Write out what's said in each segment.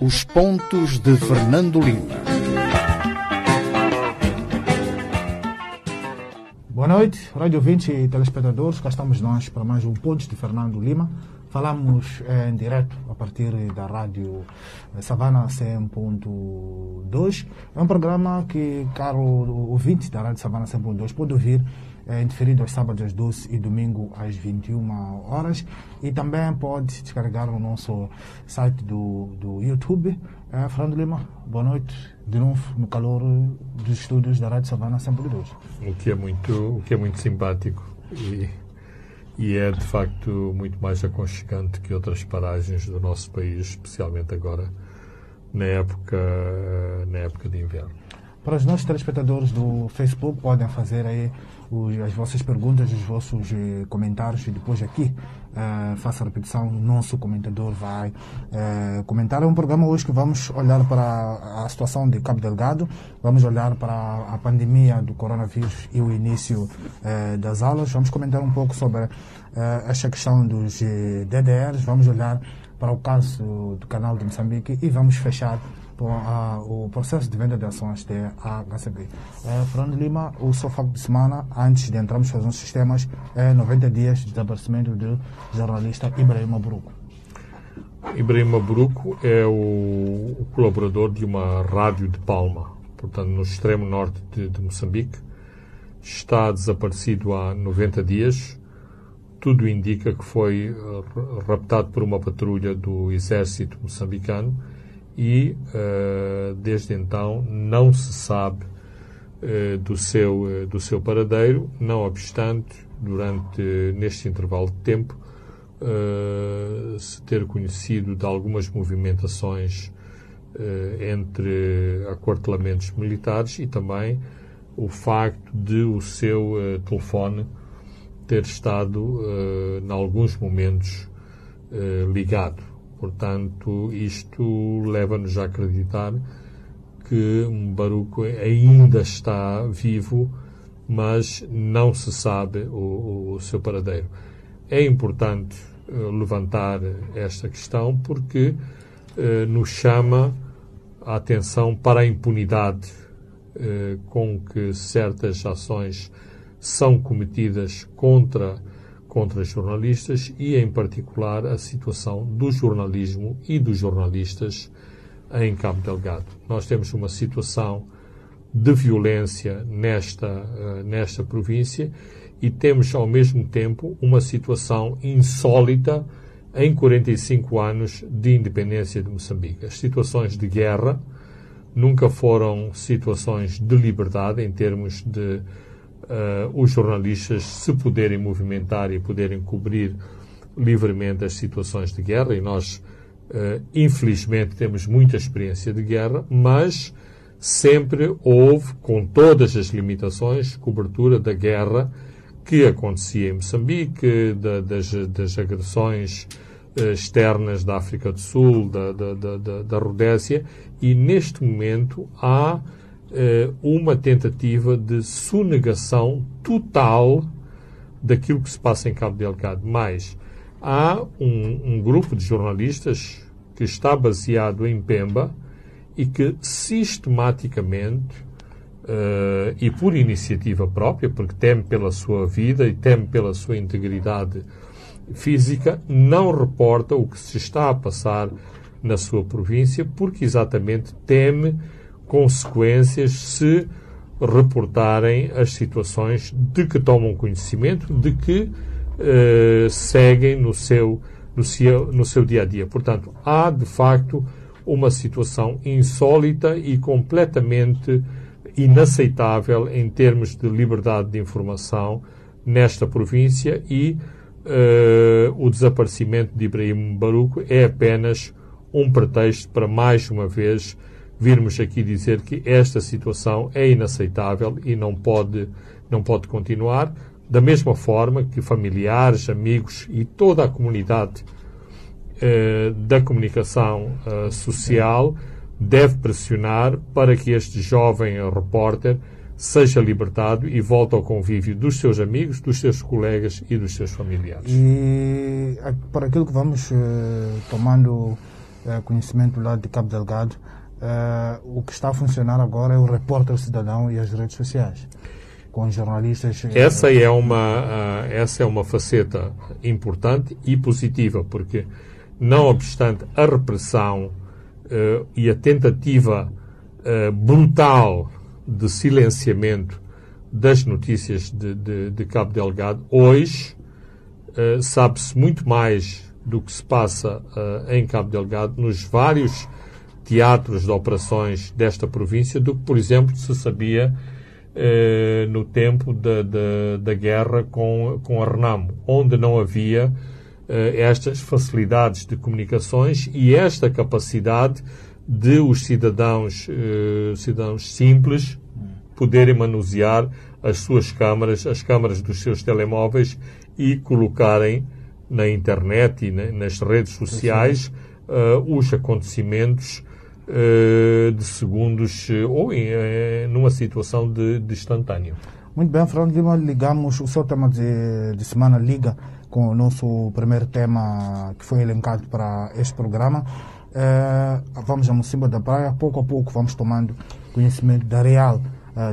Os Pontos de Fernando Lima. Boa noite, rádio ouvintes e telespectadores. Cá estamos nós para mais um Pontos de Fernando Lima. Falamos em direto a partir da Rádio Savana 100.2. É um programa que, caro ouvinte da Rádio Savana 100.2, pode ouvir indiferido aos sábados às 12 e domingo às 21 horas. E também pode descarregar no nosso site do YouTube. Fernando Lima, boa noite de novo no calor dos estúdios da Rádio Savana 100.2. O que é muito simpático e é de facto muito mais aconchegante que outras paragens do nosso país, especialmente agora na época de inverno. Para os nossos telespectadores do Facebook, podem fazer aí as vossas perguntas, os vossos comentários, e depois aqui faço a repetição, o nosso comentador vai comentar. É um programa hoje que vamos olhar para a situação de Cabo Delgado, vamos olhar para a pandemia do coronavírus e o início das aulas, vamos comentar um pouco sobre esta questão dos DDRs, vamos olhar para o caso do Canal de Moçambique e vamos fechar o processo de venda de ações da HCB. Fernando Lima, o seu facto de semana, antes de entrarmos nos nossos sistemas, é 90 dias de desaparecimento do jornalista Ibraimo Mbaruco. Ibraimo Mbaruco é o colaborador de uma rádio de Palma, portanto, no extremo norte de Moçambique. Está desaparecido há 90 dias. Tudo indica que foi raptado por uma patrulha do exército moçambicano e, desde então, não se sabe do seu paradeiro. Não obstante, neste intervalo de tempo, se ter conhecido de algumas movimentações entre aquartelamentos militares e também o facto de o seu telefone ter estado, em alguns momentos, ligado. Portanto, isto leva-nos a acreditar que Mbaruco ainda está vivo, mas não se sabe o seu paradeiro. É importante levantar esta questão porque nos chama a atenção para a impunidade com que certas ações são cometidas contra jornalistas e, em particular, a situação do jornalismo e dos jornalistas em Cabo Delgado. Nós temos uma situação de violência nesta província e temos, ao mesmo tempo, uma situação insólita em 45 anos de independência de Moçambique. As situações de guerra nunca foram situações de liberdade em termos de os jornalistas se poderem movimentar e poderem cobrir livremente as situações de guerra, e nós, infelizmente, temos muita experiência de guerra, mas sempre houve, com todas as limitações, cobertura da guerra que acontecia em Moçambique, das agressões externas da África do Sul, da Rodésia, e neste momento há uma tentativa de sonegação total daquilo que se passa em Cabo Delgado. Mas há um grupo de jornalistas que está baseado em Pemba e que sistematicamente e por iniciativa própria, porque teme pela sua vida e teme pela sua integridade física, não reporta o que se está a passar na sua província porque exatamente teme consequências se reportarem as situações de que tomam conhecimento, de que seguem no seu dia-a-dia. Portanto, há, de facto, uma situação insólita e completamente inaceitável em termos de liberdade de informação nesta província e o desaparecimento de Ibraimo Mbaruco é apenas um pretexto para, mais uma vez, virmos aqui dizer que esta situação é inaceitável e não pode continuar, da mesma forma que familiares, amigos e toda a comunidade da comunicação social deve pressionar para que este jovem repórter seja libertado e volte ao convívio dos seus amigos, dos seus colegas e dos seus familiares. E para aquilo que vamos tomando conhecimento lá de Cabo Delgado. O que está a funcionar agora é o Repórter ao Cidadão e as redes sociais, com jornalistas... Essa é uma faceta importante e positiva, porque, não obstante a repressão e a tentativa brutal de silenciamento das notícias de Cabo Delgado, hoje sabe-se muito mais do que se passa em Cabo Delgado nos vários teatros de operações desta província do que, por exemplo, se sabia no tempo da guerra com a Renamo, onde não havia estas facilidades de comunicações e esta capacidade de os cidadãos simples poderem manusear as suas câmaras, as câmaras dos seus telemóveis e colocarem na internet e nas redes sociais os acontecimentos de segundos ou numa situação de instantâneo. Muito bem, Fernando Lima, ligamos o seu tema de semana, liga com o nosso primeiro tema que foi elencado para este programa. Vamos a Mocímboa da Praia, pouco a pouco vamos tomando conhecimento da real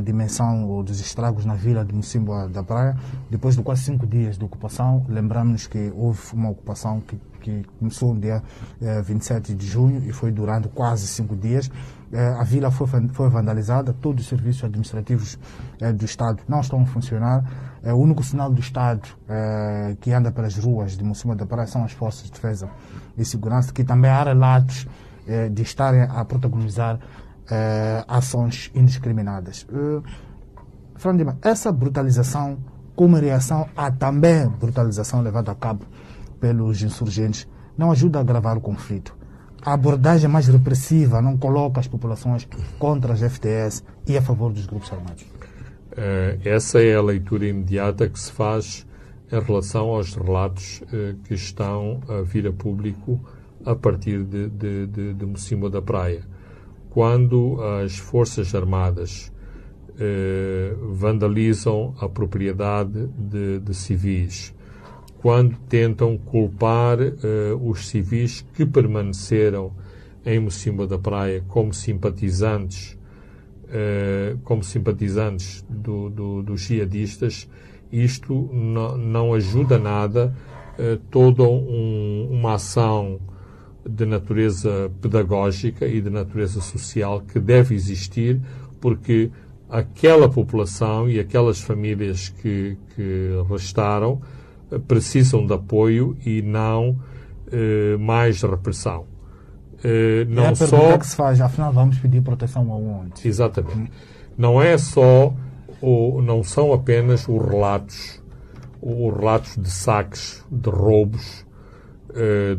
dimensão dos estragos na vila de Mocímboa da Praia. Depois de quase 5 dias de ocupação, lembramos que houve uma ocupação que começou no dia 27 de junho e foi durando quase 5 dias. A vila foi vandalizada, todos os serviços administrativos do Estado não estão a funcionar. O único sinal do Estado que anda pelas ruas de Mocímboa da Praia são as Forças de Defesa e Segurança, que também há relatos de estarem a protagonizar ações indiscriminadas. Fernando Lima, essa brutalização como reação à também brutalização levada a cabo pelos insurgentes não ajuda a agravar o conflito? A abordagem mais repressiva não coloca as populações contra as FTS e a favor dos grupos armados? Essa é a leitura imediata que se faz em relação aos relatos que estão a vir a público a partir de Mocímboa da Praia. Quando as Forças Armadas vandalizam a propriedade de civis, quando tentam culpar os civis que permaneceram em Mocímboa da Praia como simpatizantes dos jihadistas, isto não ajuda nada. Toda uma ação de natureza pedagógica e de natureza social que deve existir, porque aquela população e aquelas famílias que restaram precisam de apoio e não mais repressão. Não é a pergunta que se faz, afinal vamos pedir proteção aonde? Exatamente. Não é só, não são apenas os relatos de saques, de roubos,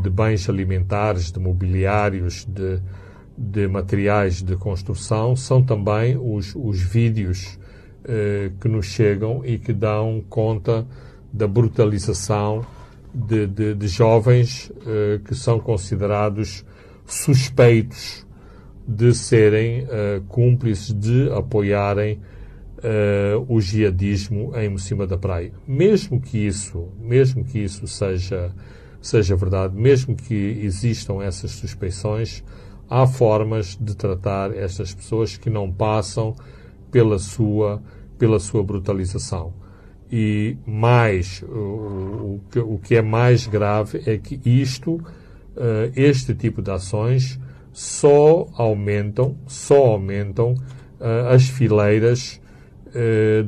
de bens alimentares, de mobiliários, de materiais de construção, são também os vídeos que nos chegam e que dão conta da brutalização de jovens que são considerados suspeitos de serem cúmplices, de apoiarem o jihadismo em Mocímboa da Praia. Mesmo que isso seja verdade, mesmo que existam essas suspeições, há formas de tratar estas pessoas que não passam pela sua brutalização. E mais, o que é mais grave é que este tipo de ações só aumentam as fileiras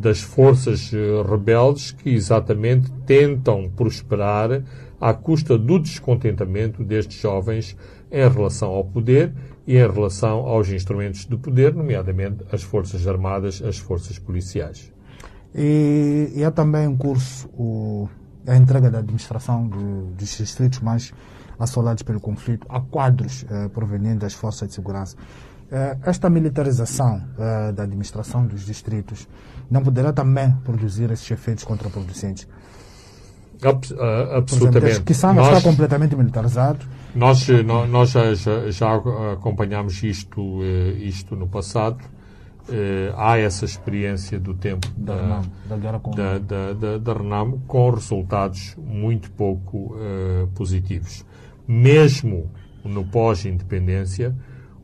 das forças rebeldes que exatamente tentam prosperar à custa do descontentamento destes jovens em relação ao poder e em relação aos instrumentos de poder, nomeadamente as forças armadas, as forças policiais. E há também em curso a entrega da administração dos distritos mais assolados pelo conflito a quadros provenientes das forças de segurança. Esta militarização da administração dos distritos não poderá também produzir esses efeitos contraproducentes? Absolutamente. Que são está completamente militarizado. Nós já acompanhámos isto no passado. Há essa experiência do tempo da Renamo com resultados muito pouco positivos. Mesmo no pós-independência,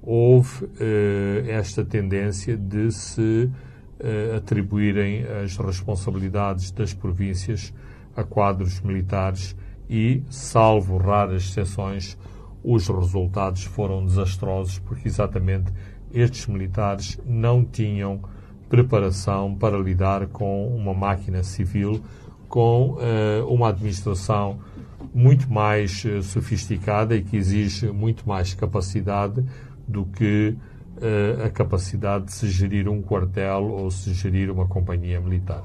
houve esta tendência de se atribuírem as responsabilidades das províncias a quadros militares e, salvo raras exceções, os resultados foram desastrosos porque exatamente estes militares não tinham preparação para lidar com uma máquina civil, com uma administração muito mais sofisticada e que exige muito mais capacidade do que a capacidade de se gerir um quartel ou se gerir uma companhia militar.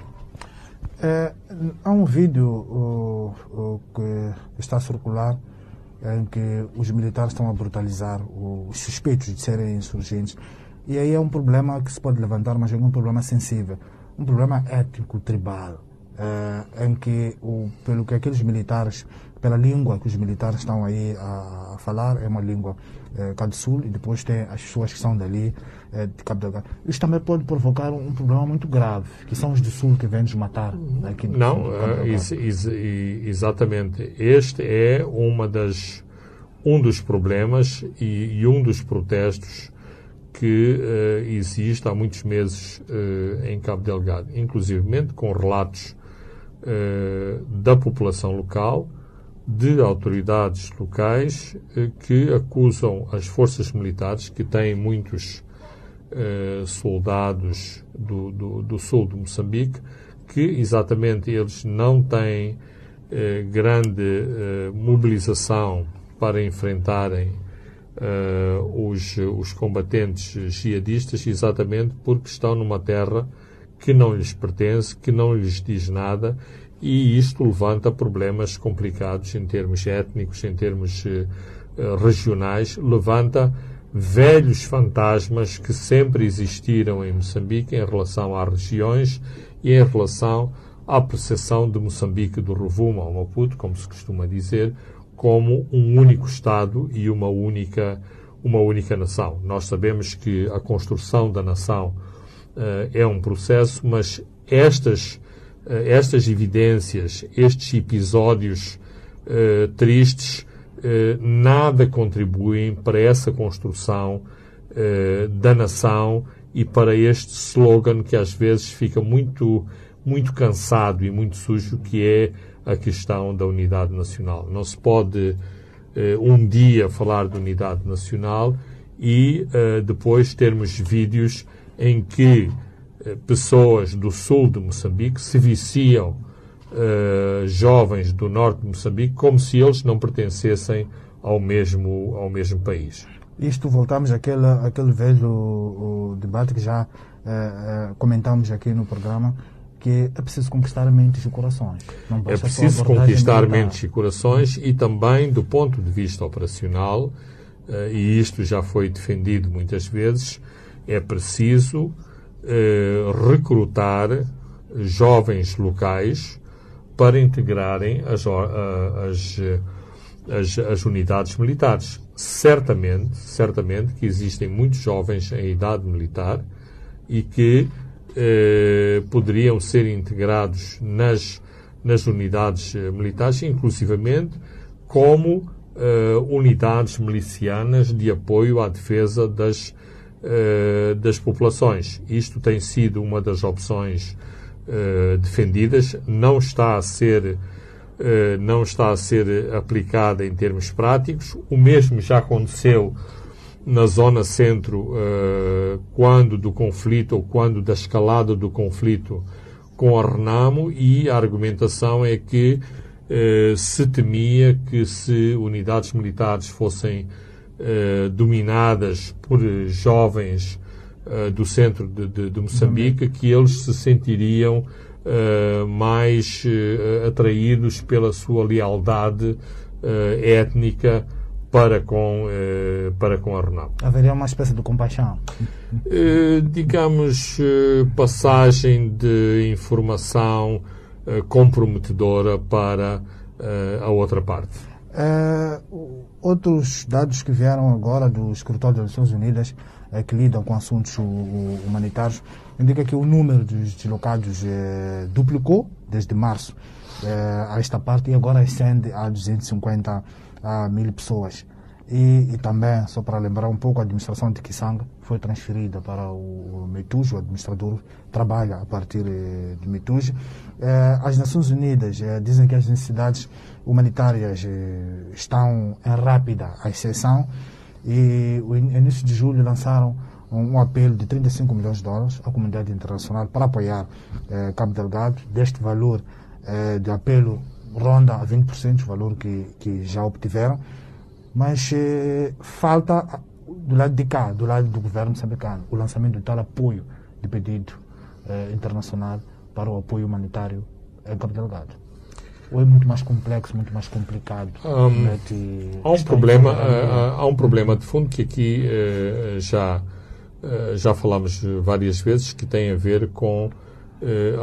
Há um vídeo que está a circular em que os militares estão a brutalizar os suspeitos de serem insurgentes, e aí é um problema que se pode levantar, mas é um problema sensível, um problema étnico, tribal, em que, pelo que aqueles militares, pela língua que os militares estão aí a falar, é uma língua cá do sul, e depois tem as pessoas que são dali, de Cabo Delgado. Isto também pode provocar um problema muito grave, que são os do sul que vêm nos matar. Aqui no não, exatamente. Este é um dos problemas e um dos protestos que existe há muitos meses em Cabo Delgado, inclusivemente com relatos da população local, de autoridades locais que acusam as forças militares, que têm muitos soldados do sul de Moçambique, que exatamente eles não têm grande mobilização para enfrentarem os combatentes jihadistas, exatamente porque estão numa terra que não lhes pertence, que não lhes diz nada, e isto levanta problemas complicados em termos étnicos, em termos regionais, levanta velhos fantasmas que sempre existiram em Moçambique em relação às regiões e em relação à percepção de Moçambique do Rovuma ao Maputo, como se costuma dizer, como um único Estado e uma única nação. Nós sabemos que a construção da nação é um processo, mas estas evidências, estes episódios tristes, nada contribuem para essa construção da nação e para este slogan que às vezes fica muito, muito cansado e muito sujo, que é a questão da unidade nacional. Não se pode um dia falar de unidade nacional e depois termos vídeos em que pessoas do sul de Moçambique se viciam jovens do norte de Moçambique como se eles não pertencessem ao mesmo país. Isto voltamos àquele velho debate que já comentámos aqui no programa, que é preciso conquistar mentes e corações. Não basta mentes e corações, e também do ponto de vista operacional, e isto já foi defendido muitas vezes, é preciso recrutar jovens locais para integrarem as unidades militares. Certamente que existem muitos jovens em idade militar e que poderiam ser integrados nas unidades militares, inclusivamente como unidades milicianas de apoio à defesa das populações. Isto tem sido uma das opções defendidas, não está a ser aplicada em termos práticos. O mesmo já aconteceu na zona centro, quando do conflito ou quando da escalada do conflito com a Renamo, e a argumentação é que se temia que, se unidades militares fossem dominadas por jovens do centro de Moçambique, que eles se sentiriam mais atraídos pela sua lealdade étnica para com a Renamo. Haveria uma espécie de compaixão? Digamos, passagem de informação comprometedora para a outra parte. Outros dados que vieram agora do Escritório das Nações Unidas, que lidam com assuntos humanitários, indica que o número dos deslocados duplicou desde março a esta parte, e agora ascende a 250 mil pessoas. E também, só para lembrar um pouco, a administração de Kisanga foi transferida para o Metujo, o administrador trabalha a partir de Metujo. As Nações Unidas dizem que as necessidades humanitárias estão em rápida ascensão e, no início de julho, lançaram um apelo de 35 milhões de dólares à comunidade internacional para apoiar Cabo Delgado. Deste valor de apelo, ronda a 20% o valor que já obtiveram. Mas falta, do lado de cá, do lado do governo moçambicano, o lançamento do tal apoio de pedido internacional para o apoio humanitário em Cabo Delgado. Ou é muito mais complexo, muito mais complicado? Há um problema de fundo que aqui já falámos várias vezes, que tem a ver com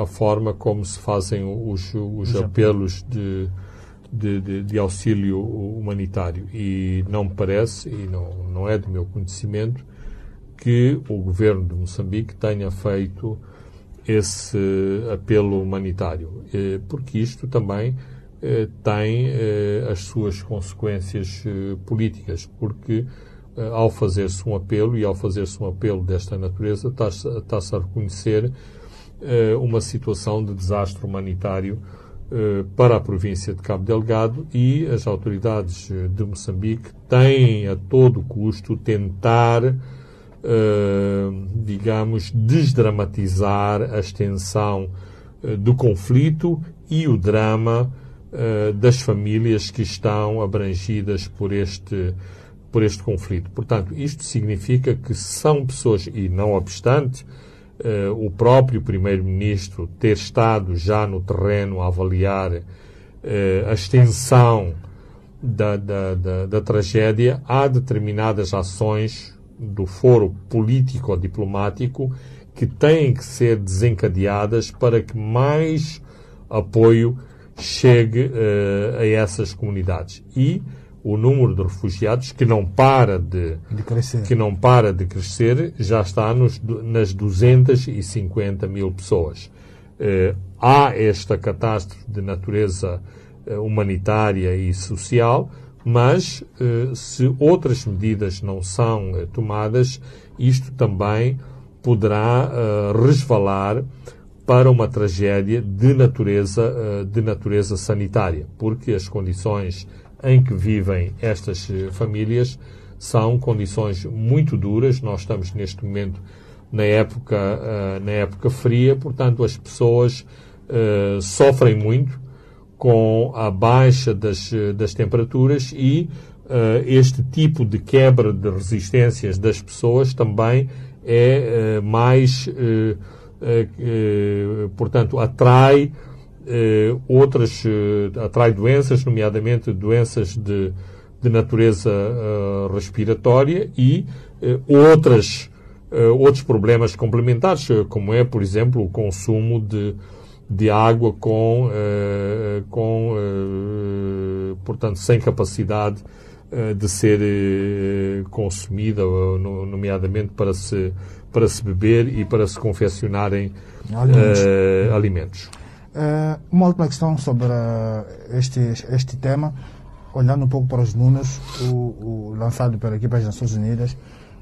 a forma como se fazem os apelos de auxílio humanitário, e não me parece, e não é do meu conhecimento, que o governo de Moçambique tenha feito esse apelo humanitário, porque isto também tem as suas consequências políticas, porque ao fazer-se um apelo, e ao fazer-se um apelo desta natureza, está-se a reconhecer uma situação de desastre humanitário para a província de Cabo Delgado, e as autoridades de Moçambique têm a todo custo tentar, digamos, desdramatizar a extensão do conflito e o drama das famílias que estão abrangidas por este conflito. Portanto, isto significa que são pessoas, e não obstante o próprio primeiro-ministro ter estado já no terreno a avaliar a extensão da tragédia, há determinadas ações do foro político-diplomático que têm que ser desencadeadas para que mais apoio chegue a essas comunidades. E o número de refugiados, que não para de crescer, já está nas 250 mil pessoas. Há esta catástrofe de natureza humanitária e social, mas se outras medidas não são tomadas, isto também poderá resvalar para uma tragédia de natureza sanitária, porque as condições em que vivem estas famílias são condições muito duras. Nós estamos neste momento na época fria, portanto as pessoas sofrem muito com a baixa das temperaturas, e este tipo de quebra de resistências das pessoas também é mais, portanto, atrai doenças, nomeadamente doenças de natureza respiratória e outros problemas complementares, como é, por exemplo, o consumo de água portanto, sem capacidade de ser consumida, nomeadamente para se beber e para se confeccionarem alimentos. Uma última questão sobre este tema, olhando um pouco para os números, o lançado pela equipa das Nações Unidas,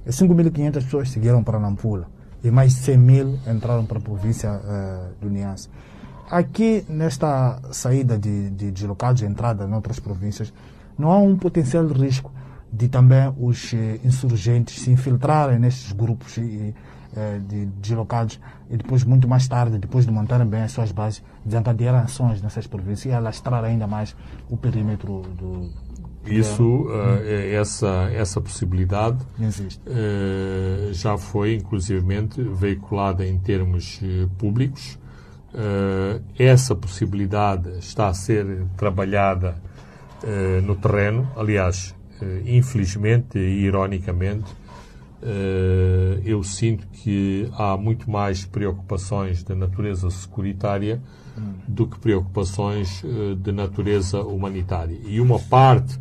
5.500 pessoas seguiram para Nampula e mais 100 mil entraram para a província do Niassa. Aqui, nesta saída de locais de entrada em outras províncias, não há um potencial risco de também os insurgentes se infiltrarem nestes grupos deslocados e depois, muito mais tarde, depois de montarem bem as suas bases, desencadear ações nessas províncias e alastrar ainda mais o perímetro do... Essa possibilidade existe. Já foi, inclusivamente, veiculada em termos públicos. Essa possibilidade está a ser trabalhada no terreno. Aliás, infelizmente e ironicamente, eu sinto que há muito mais preocupações de natureza securitária do que preocupações de natureza humanitária. E uma parte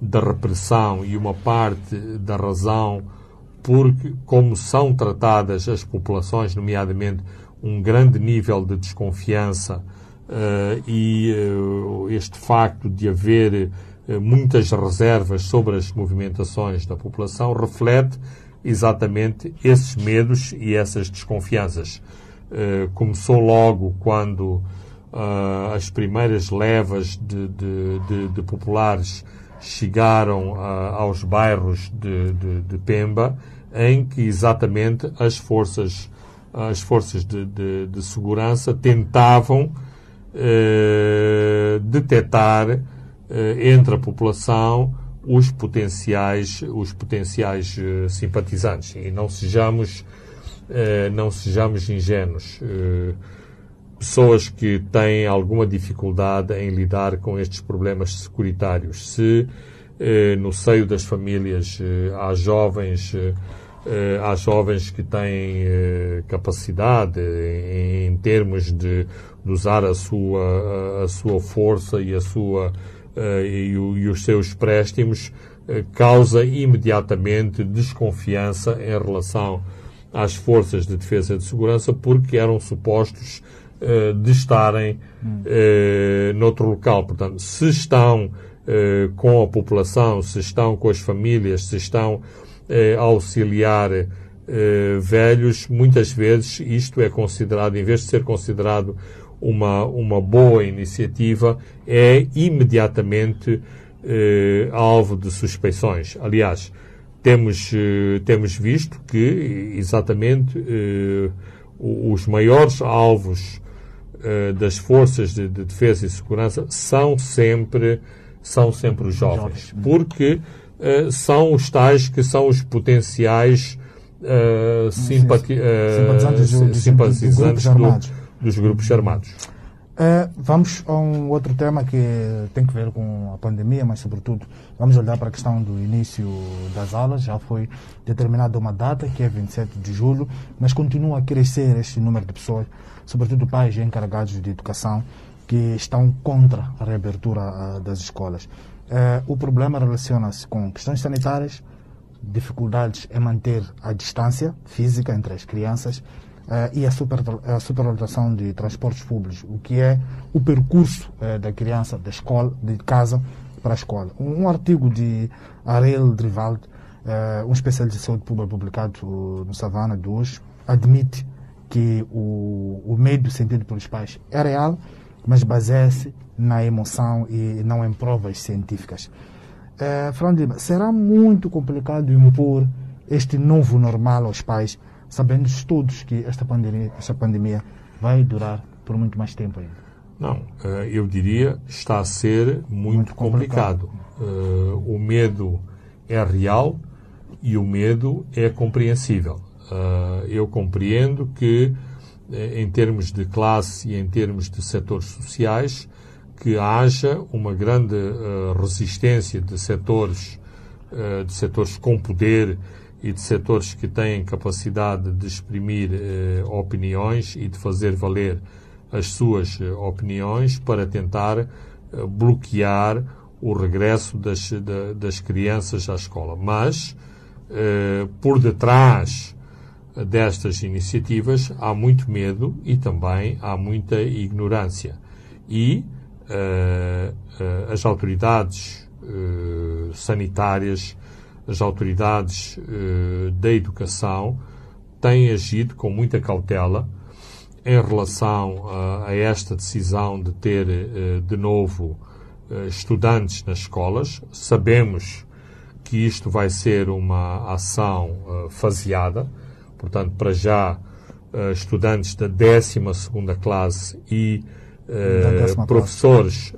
da repressão e uma parte da razão porque como são tratadas as populações, nomeadamente um grande nível de desconfiança, e este facto de haver muitas reservas sobre as movimentações da população, reflete exatamente esses medos e essas desconfianças. Começou logo quando as primeiras levas de populares chegaram aos bairros de Pemba, em que exatamente as forças de segurança tentavam detectar entre a população os potenciais simpatizantes. E não sejamos ingênuos. Pessoas que têm alguma dificuldade em lidar com estes problemas securitários. Se no seio das famílias há jovens que têm capacidade em termos de usar a sua força e os seus préstimos, causa imediatamente desconfiança em relação às forças de defesa e de segurança, porque eram supostos de estarem noutro local. Portanto, se estão com a população, se estão com as famílias, se estão a auxiliar velhos, muitas vezes isto é considerado, em vez de ser considerado uma boa iniciativa, é imediatamente alvo de suspeições. Aliás, temos visto que exatamente os maiores alvos das forças de defesa e segurança são sempre os jovens, porque são os tais que são os potenciais simpatizantes dos grupos armados. Vamos a um outro tema que tem que ver com a pandemia, mas sobretudo vamos olhar para a questão do início das aulas. Já foi determinada uma data, que é 27 de julho, mas continua a crescer este número de pessoas, sobretudo pais encarregados de educação, que estão contra a reabertura das escolas. O problema relaciona-se com questões sanitárias, dificuldades em manter a distância física entre as crianças, e a superlotação de transportes públicos, o que é o percurso da criança da escola, de casa para a escola. Um artigo de Ariel Dryvalde, um especialista de saúde pública publicado no Savana de hoje, admite que o medo sentido pelos pais é real, mas baseia-se na emoção e não em provas científicas. Fernando Lima, será muito complicado impor este novo normal aos pais, sabendo todos que esta pandemia vai durar por muito mais tempo ainda? Não, eu diria está a ser muito complicado. O medo é real e o medo é compreensível. Eu compreendo que, em termos de classe e em termos de setores sociais, que haja uma grande resistência de setores com poder e de setores que têm capacidade de exprimir opiniões e de fazer valer as suas opiniões para tentar bloquear o regresso das crianças à escola. Mas, por detrás destas iniciativas, há muito medo e também há muita ignorância. E as autoridades sanitárias, as autoridades da educação têm agido com muita cautela em relação a esta decisão de ter de novo estudantes nas escolas. Sabemos que isto vai ser uma ação faseada, portanto, para já estudantes da 12ª classe e professores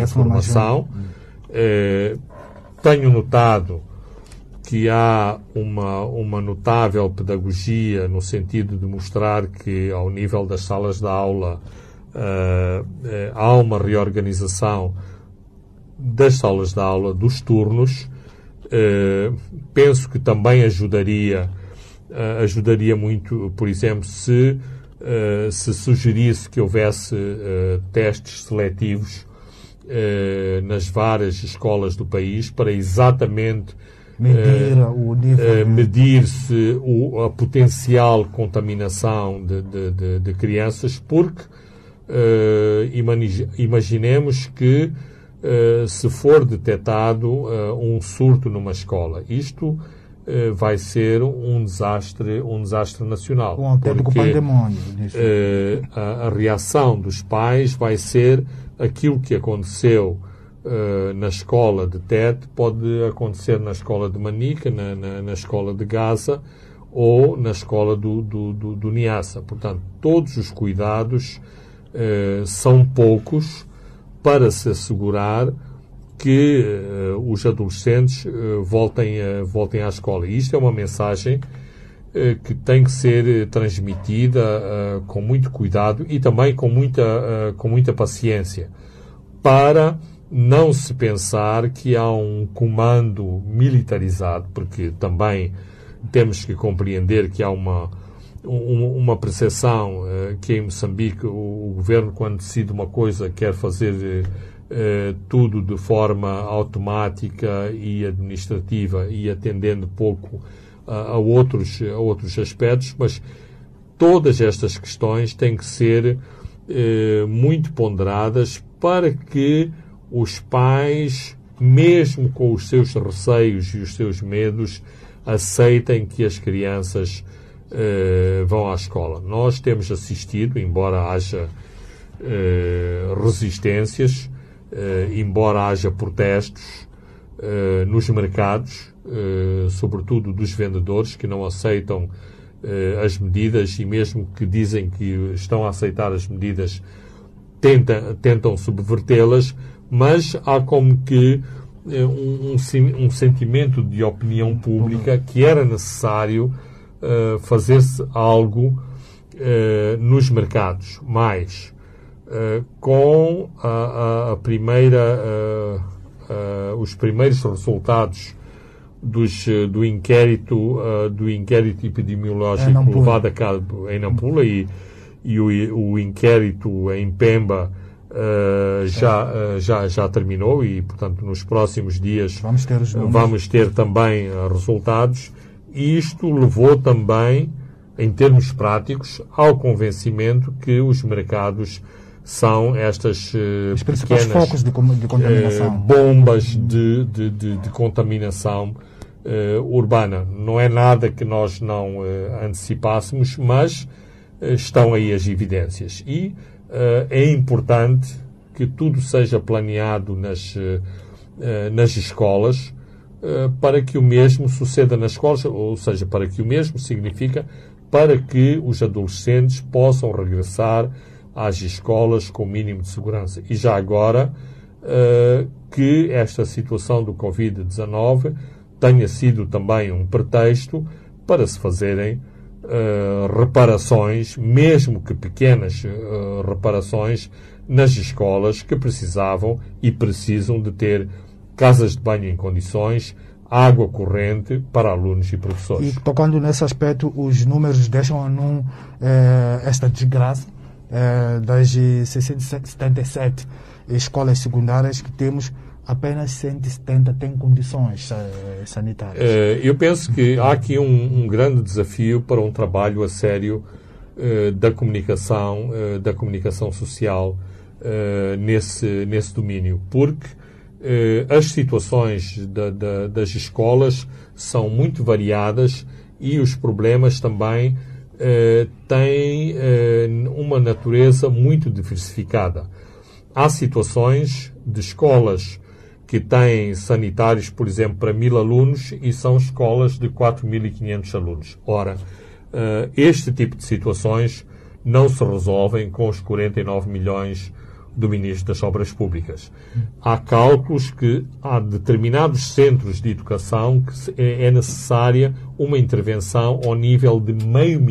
em formação. Tenho notado que há uma notável pedagogia no sentido de mostrar que, ao nível das salas de aula, há uma reorganização das salas de aula, dos turnos. Penso que também ajudaria muito, por exemplo, se sugerisse que houvesse testes seletivos nas várias escolas do país, para exatamente medir-se a potencial contaminação de crianças, porque imaginemos que se for detectado um surto numa escola. Isto vai ser um desastre nacional. Um autêntico pandemônio. A reação dos pais vai ser aquilo que aconteceu na escola de Tete, pode acontecer na escola de Manica, na escola de Gaza ou na escola do Niassa. Portanto, todos os cuidados são poucos para se assegurar que os adolescentes voltem à escola. E isto é uma mensagem que tem que ser transmitida com muito cuidado e também com muita paciência, para não se pensar que há um comando militarizado, porque também temos que compreender que há uma percepção que em Moçambique o governo, quando decide uma coisa, quer fazer tudo de forma automática e administrativa e atendendo pouco a outros aspectos, mas todas estas questões têm que ser muito ponderadas para que os pais, mesmo com os seus receios e os seus medos, aceitem que as crianças vão à escola. Nós temos assistido, embora haja resistências, embora haja protestos nos mercados, sobretudo dos vendedores, que não aceitam as medidas, e mesmo que dizem que estão a aceitar as medidas, tentam subvertê-las, mas há como que um sentimento de opinião pública que era necessário fazer-se algo nos mercados. Mas com a primeira, os primeiros resultados do inquérito epidemiológico levado a cabo em Nampula e o inquérito em Pemba já terminou, e portanto nos próximos dias vamos ter também resultados. E isto levou também, em termos práticos, ao convencimento que os mercados são estas pequenas focos de contaminação. Bombas de contaminação urbana. Não é nada que nós não antecipássemos, mas estão aí as evidências. E é importante que tudo seja planeado nas escolas, para que o mesmo suceda nas escolas, ou seja, para que o mesmo significa para que os adolescentes possam regressar às escolas com o mínimo de segurança. E já agora, que esta situação do Covid-19 tenha sido também um pretexto para se fazerem reparações, mesmo que pequenas reparações, nas escolas que precisavam e precisam de ter casas de banho em condições, água corrente para alunos e professores. E tocando nesse aspecto, os números deixam esta desgraça das 677 escolas secundárias que temos, apenas 170 têm condições sanitárias. Eu penso que há aqui um grande desafio para um trabalho a sério da comunicação social nesse domínio, porque as situações das escolas são muito variadas e os problemas também têm uma natureza muito diversificada. Há situações de escolas que têm sanitários, por exemplo, para 1000 alunos, e são escolas de 4500 alunos. Ora, este tipo de situações não se resolvem com os 49 milhões do Ministro das Obras Públicas. Há cálculos que há determinados centros de educação que é necessária uma intervenção ao nível de $500 mil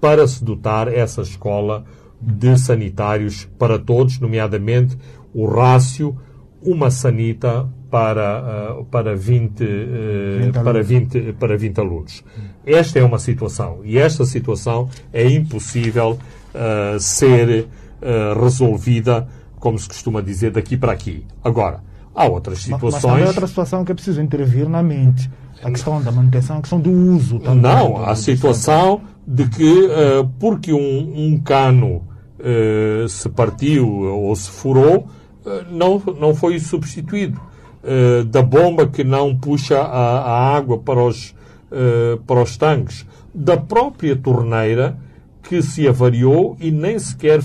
para se dotar essa escola de sanitários para todos, nomeadamente o rácio uma sanita para 20 alunos. Esta é uma situação, e esta situação é impossível ser resolvida, como se costuma dizer, daqui para aqui. Agora, há outras situações... Mas também há outra situação que é preciso intervir na mente. A questão da manutenção, a questão do uso. Também, não, há a situação de que, porque um cano se partiu ou se furou, não foi substituído, da bomba que não puxa a água para os tanques, da própria torneira que se avariou e nem sequer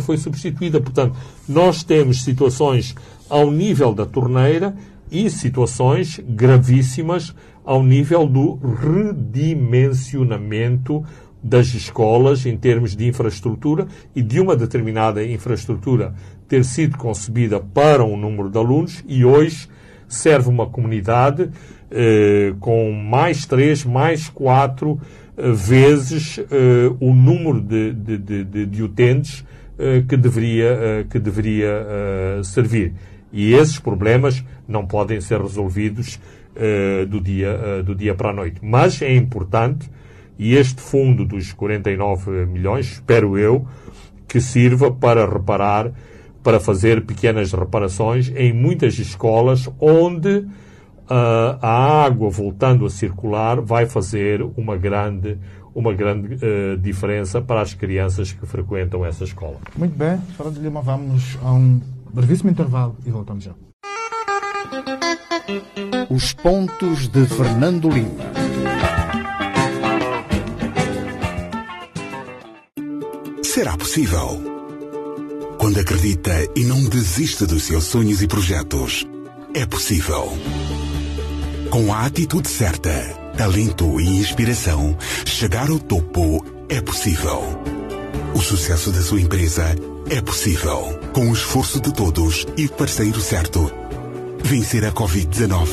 foi substituída. Portanto, nós temos situações ao nível da torneira e situações gravíssimas ao nível do redimensionamento das escolas em termos de infraestrutura e de uma determinada infraestrutura ter sido concebida para um número de alunos e hoje serve uma comunidade com mais 3, mais 4 vezes o número de utentes que deveria servir. E esses problemas não podem ser resolvidos do dia para a noite. Mas é importante, e este fundo dos 49 milhões, espero eu, que sirva para reparar, para fazer pequenas reparações em muitas escolas onde a água, voltando a circular, vai fazer uma grande diferença para as crianças que frequentam essa escola. Muito bem, Fernando Lima, vamos a um brevíssimo intervalo e voltamos já. Os Pontos de Fernando Lima. Será possível? Quando acredita e não desiste dos seus sonhos e projetos, é possível. Com a atitude certa, talento e inspiração, chegar ao topo é possível. O sucesso da sua empresa é possível. Com o esforço de todos e parceiro certo, vencer a Covid-19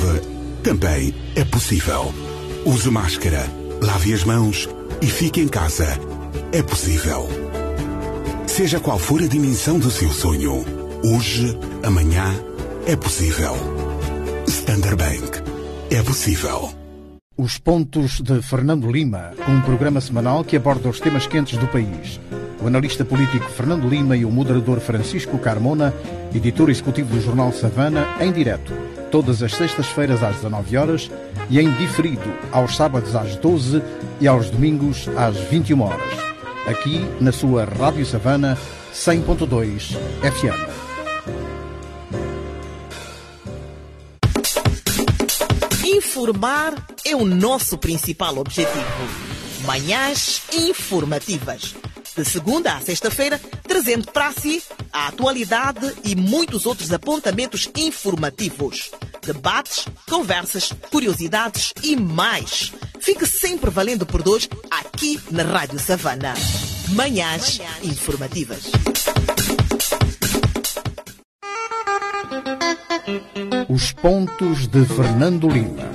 também é possível. Use máscara, lave as mãos e fique em casa. É possível. Seja qual for a dimensão do seu sonho, hoje, amanhã, é possível. Standard Bank. É possível. Os Pontos de Fernando Lima, um programa semanal que aborda os temas quentes do país. O analista político Fernando Lima e o moderador Francisco Carmona, editor executivo do jornal Savana, em direto, todas as sextas-feiras às 19h e em diferido, aos sábados às 12h e aos domingos às 21h. Aqui na sua Rádio Savana 100.2 FM. Informar é o nosso principal objetivo. Manhãs informativas. De segunda a sexta-feira, trazendo para si a atualidade e muitos outros apontamentos informativos. Debates, conversas, curiosidades e mais. Fique sempre valendo por dois aqui na Rádio Savana. Manhãs informativas. Os Pontos de Fernando Lima.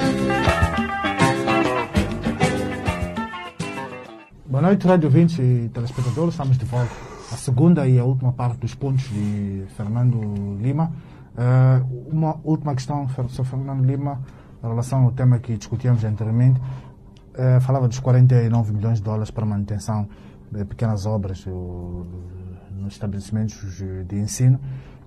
Boa noite, rádio ouvintes e telespectadores. Estamos de volta à segunda e à última parte dos Pontos de Fernando Lima. Uma última questão, Sr. Fernando Lima, em relação ao tema que discutíamos anteriormente. Falava dos 49 milhões de dólares para manutenção de pequenas obras nos estabelecimentos de ensino.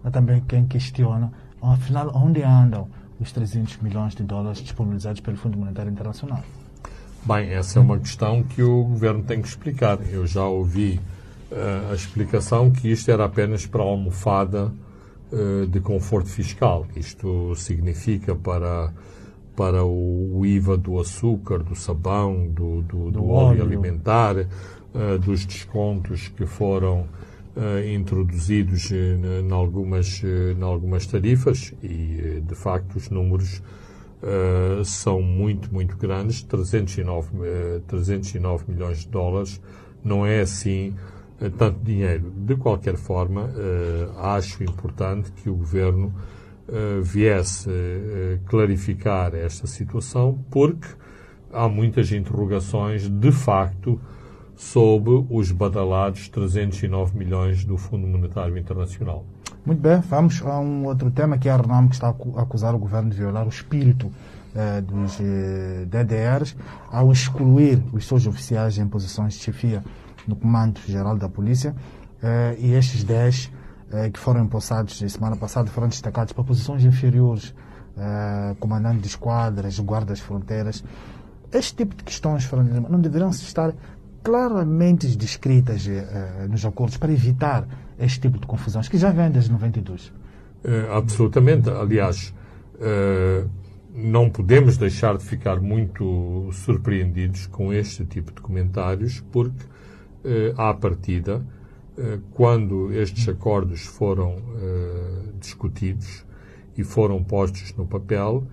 Há também quem questiona, afinal, onde andam os 300 milhões de dólares disponibilizados pelo Fundo Monetário Internacional? Bem, essa é uma questão que o Governo tem que explicar. Eu já ouvi a explicação que isto era apenas para a almofada de conforto fiscal. Isto significa para o IVA do açúcar, do sabão, do óleo alimentar, dos descontos que foram introduzidos em algumas tarifas e, de facto, os números são muito, muito grandes. 309 milhões de dólares não é assim tanto dinheiro. De qualquer forma, acho importante que o Governo viesse clarificar esta situação, porque há muitas interrogações, de facto, sobre os badalados 309 milhões do Fundo Monetário Internacional. Muito bem, vamos a um outro tema, que é a Renamo, que está a acusar o Governo de violar o espírito dos DDRs ao excluir os seus oficiais em posições de chefia no Comando-Geral da Polícia, e estes 10 que foram empossados na semana passada foram destacados para posições inferiores, comandante de esquadras, guardas fronteiras. Este tipo de questões, Fernando Lima, não deveriam estar claramente descritas nos acordos para evitar este tipo de confusões, que já vem desde 92. absolutamente. Aliás, não podemos deixar de ficar muito surpreendidos com este tipo de comentários, porque, à partida, quando estes acordos foram discutidos e foram postos no papel,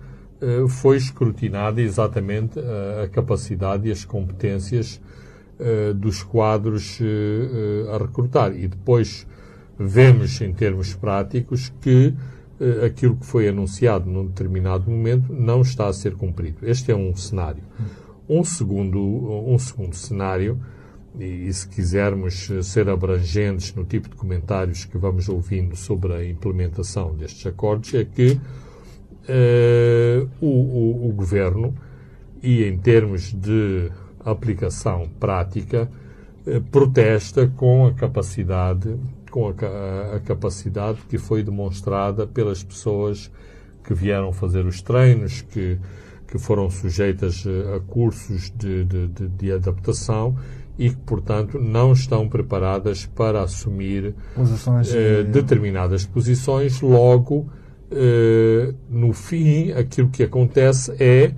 foi escrutinada exatamente a capacidade e as competências dos quadros a recrutar. E depois vemos, em termos práticos, que aquilo que foi anunciado num determinado momento não está a ser cumprido. Este é um cenário. Um segundo cenário, e se quisermos ser abrangentes no tipo de comentários que vamos ouvindo sobre a implementação destes acordos, é que o Governo, e em termos de aplicação prática, protesta com a capacidade que foi demonstrada pelas pessoas que vieram fazer os treinos, que foram sujeitas a cursos de adaptação e que, portanto, não estão preparadas para assumir determinadas posições. Logo, no fim, aquilo que acontece é,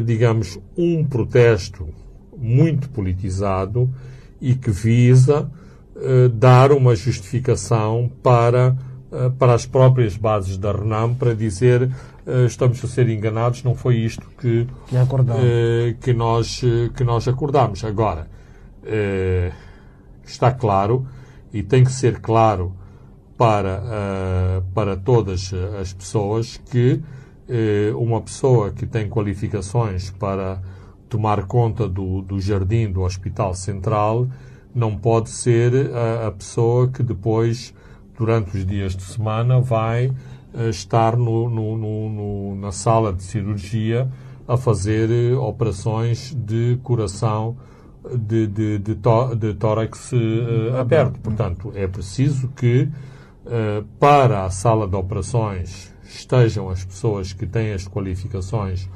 digamos, um protesto muito politizado e que visa dar uma justificação para as próprias bases da Renamo, para dizer estamos a ser enganados, não foi isto que nós acordámos. Agora, está claro, e tem que ser claro para todas as pessoas, que uma pessoa que tem qualificações para tomar conta do jardim do Hospital Central não pode ser a pessoa que depois, durante os dias de semana, vai estar na sala de cirurgia a fazer operações de coração de tórax aberto. Portanto, é preciso que para a sala de operações estejam as pessoas que têm as qualificações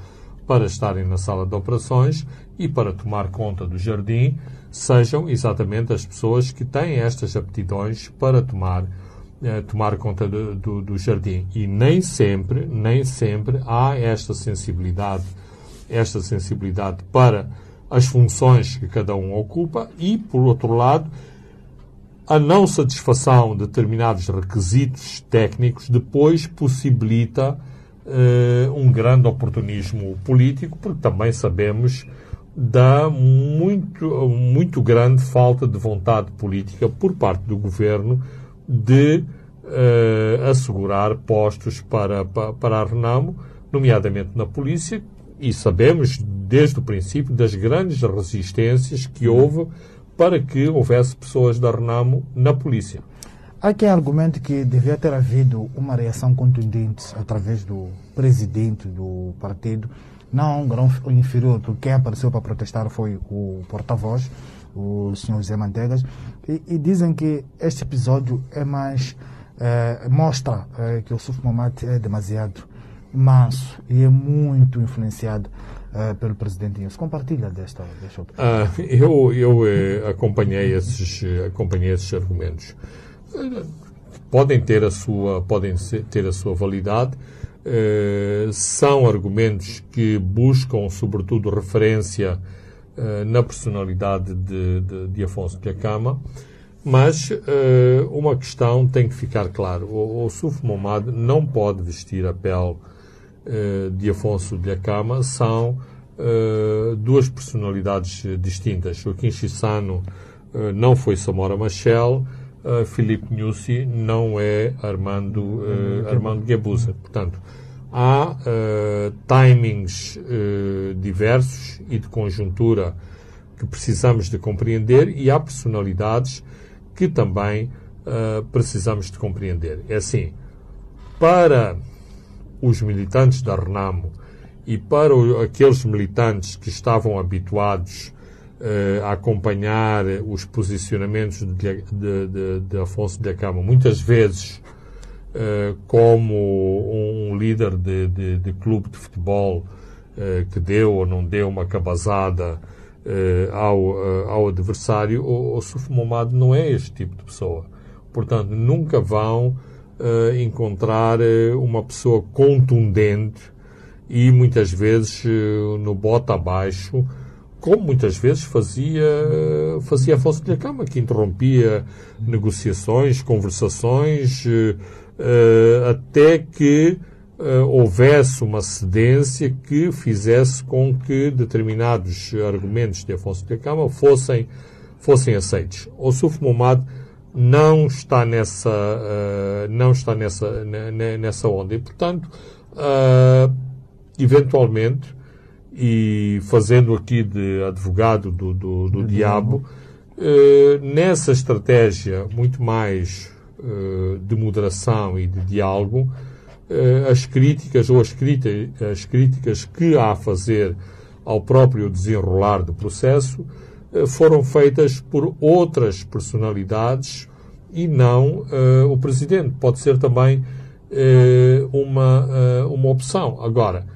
para estarem na sala de operações, e para tomar conta do jardim sejam exatamente as pessoas que têm estas aptidões para tomar conta do jardim. E nem sempre há esta sensibilidade para as funções que cada um ocupa e, por outro lado, a não satisfação de determinados requisitos técnicos depois possibilita um grande oportunismo político, porque também sabemos da muito grande falta de vontade política por parte do Governo de assegurar postos para a Renamo, nomeadamente na polícia, e sabemos desde o princípio das grandes resistências que houve para que houvesse pessoas da Renamo na polícia. Há quem argumente que devia ter havido uma reação contundente através do presidente do partido, não um grão inferior, porque quem apareceu para protestar foi o porta-voz, o Sr. José Mantegas, e dizem que este episódio é mais mostra que o Ossufo Momade é demasiado manso e é muito influenciado pelo presidente. Você compartilha desta outra? Eu acompanhei esses argumentos. Podem ter a sua validade, são argumentos que buscam sobretudo referência na personalidade de Afonso Dhlakama, mas uma questão tem que ficar clara: o Ossufo Momade não pode vestir a pele de Afonso Dhlakama. São duas personalidades distintas. O Kinshissano não foi Samora Machel, Filipe Nussi não é Armando Guebuza. Portanto, há timings diversos e de conjuntura que precisamos de compreender, e há personalidades que também precisamos de compreender. É assim, para os militantes da Renamo e para aqueles militantes que estavam habituados a acompanhar os posicionamentos de Afonso Dhlakama, muitas vezes como um líder de clube de futebol que deu ou não deu uma cabazada ao adversário, o Ossufo Momade não é este tipo de pessoa. Portanto, nunca vão encontrar uma pessoa contundente e muitas vezes no bota abaixo, como muitas vezes fazia Afonso Dhlakama, que interrompia negociações, conversações, até que houvesse uma cedência que fizesse com que determinados argumentos de Afonso Dhlakama fossem aceitos. Ossufo Momade não está nessa onda e, portanto, eventualmente, e fazendo aqui de advogado do diabo, nessa estratégia muito mais de moderação e de diálogo, as críticas que há a fazer ao próprio desenrolar do processo foram feitas por outras personalidades e não o Presidente. Pode ser também uma opção. Agora,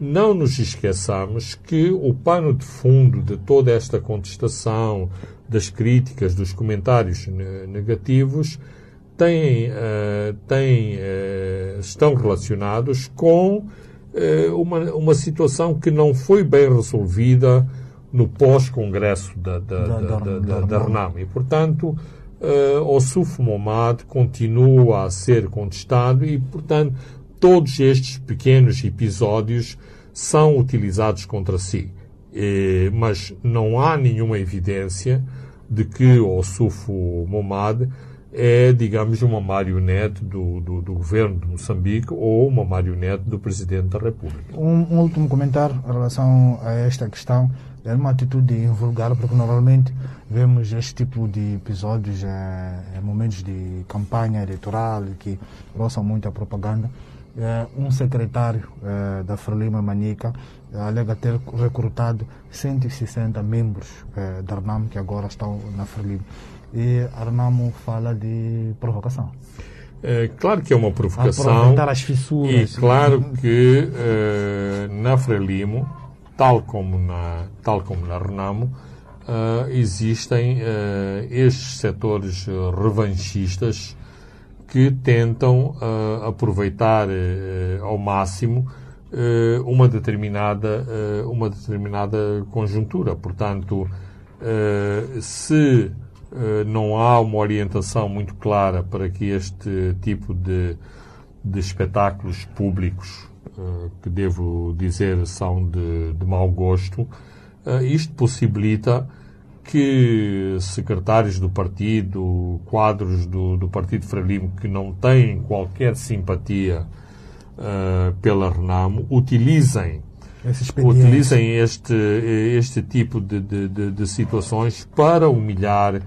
não nos esqueçamos que o pano de fundo de toda esta contestação, das críticas, dos comentários negativos, estão relacionados com uma situação que não foi bem resolvida no pós-congresso da Renamo. E, portanto, Ossufo Momade continua a ser contestado e, portanto, todos estes pequenos episódios são utilizados contra si. Mas não há nenhuma evidência de que Ossufo Momade é, digamos, uma marionete do governo de Moçambique ou uma marionete do Presidente da República. Um último comentário em relação a esta questão. É uma atitude invulgar, porque normalmente vemos este tipo de episódios em momentos de campanha eleitoral que roçam muito a propaganda. Um secretário da Frelimo, Manica, alega ter recrutado 160 membros da Renamo que agora estão na Frelimo. E a Renamo fala de provocação. É claro que é uma provocação. Aproveitar as fissuras. E claro que na Frelimo, tal como na Renamo, existem estes setores revanchistas que tentam aproveitar ao máximo uma determinada conjuntura. Portanto, se não há uma orientação muito clara para que este tipo de espetáculos públicos, que devo dizer são de mau gosto, isto possibilita que secretários do partido, quadros do Partido Frelimo que não têm qualquer simpatia pela Renamo, utilizem este tipo de situações para humilhar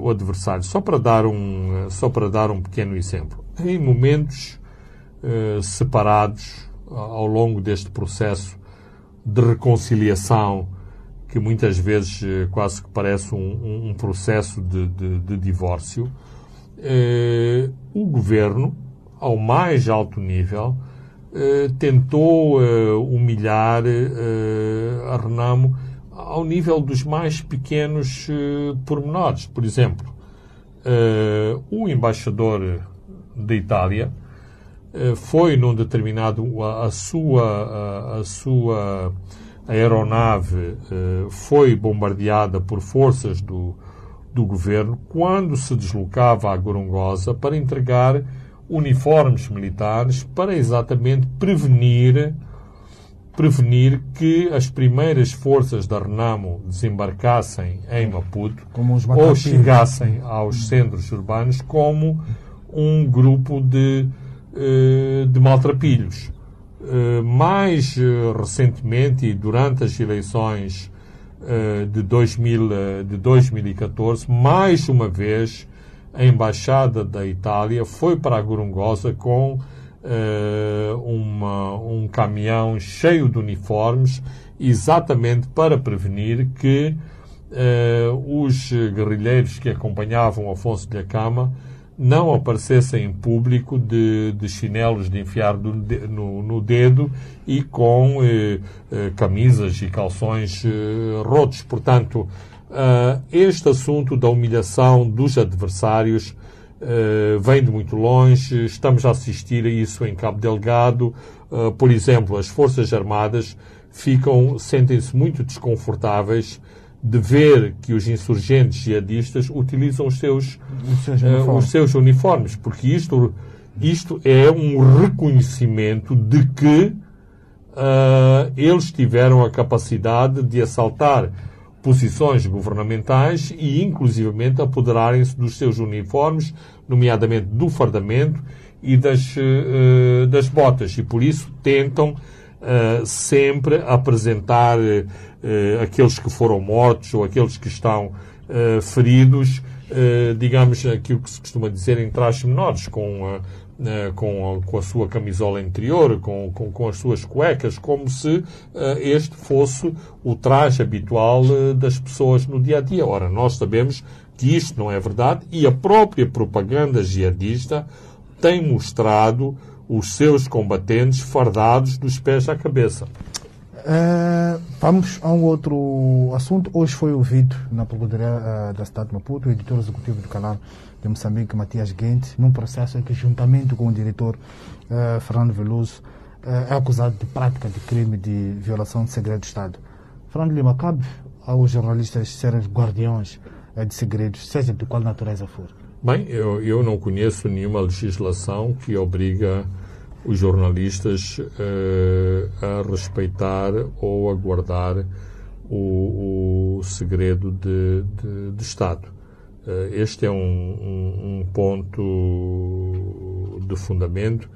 o adversário. Só para dar um pequeno exemplo. Em momentos separados ao longo deste processo de reconciliação, que muitas vezes quase que parece um processo de divórcio, o governo, ao mais alto nível, tentou humilhar a Renamo ao nível dos mais pequenos pormenores. Por exemplo, o embaixador da Itália foi, num determinado... A sua aeronave foi bombardeada por forças do governo quando se deslocava à Gorongosa para entregar uniformes militares para exatamente prevenir que as primeiras forças da Renamo desembarcassem em Maputo ou chegassem aos centros urbanos como um grupo de maltrapilhos. Mais recentemente, e durante as eleições de 2014, mais uma vez, a Embaixada da Itália foi para a Gorongosa com um caminhão cheio de uniformes, exatamente para prevenir que os guerrilheiros que acompanhavam Afonso Dhlakama não aparecessem em público de chinelos de enfiar no dedo e com camisas e calções rotos. Portanto, este assunto da humilhação dos adversários vem de muito longe, estamos a assistir a isso em Cabo Delgado. Por exemplo, as Forças Armadas sentem-se muito desconfortáveis de ver que os insurgentes jihadistas utilizam os seus uniformes, porque isto é um reconhecimento de que eles tiveram a capacidade de assaltar posições governamentais e, inclusivamente, apoderarem-se dos seus uniformes, nomeadamente do fardamento e das botas, e por isso tentam sempre apresentar aqueles que foram mortos ou aqueles que estão feridos, digamos, aquilo que se costuma dizer em trajes menores, com a sua camisola interior, com as suas cuecas, como se este fosse o traje habitual das pessoas no dia a dia. Ora, nós sabemos que isto não é verdade, e a própria propaganda jihadista tem mostrado os seus combatentes fardados dos pés à cabeça. Vamos a um outro assunto. Hoje foi ouvido na Procuradoria da cidade de Maputo o editor executivo do Canal de Moçambique, Matias Guente, num processo em que, juntamente com o diretor Fernando Veloso, é acusado de prática de crime de violação de segredo de Estado. Fernando Lima, cabe aos jornalistas serem guardiões de segredos, seja de qual natureza for? Bem, eu não conheço nenhuma legislação que obriga os jornalistas a respeitar ou a guardar o segredo de Estado. Este é um ponto de fundamento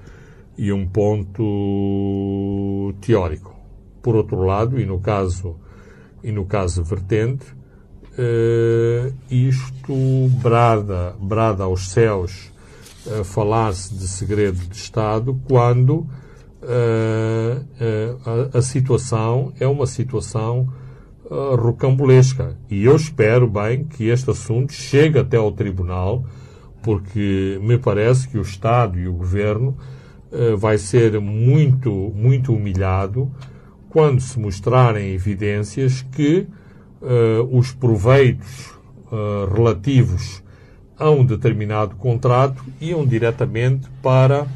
e um ponto teórico. Por outro lado, e no caso vertente, isto brada aos céus a falar-se de segredo de Estado quando a situação é uma situação rocambolesca. E eu espero bem que este assunto chegue até ao tribunal, porque me parece que o Estado e o Governo vai ser muito, muito humilhado quando se mostrarem evidências que os proveitos relativos a um determinado contrato iam diretamente para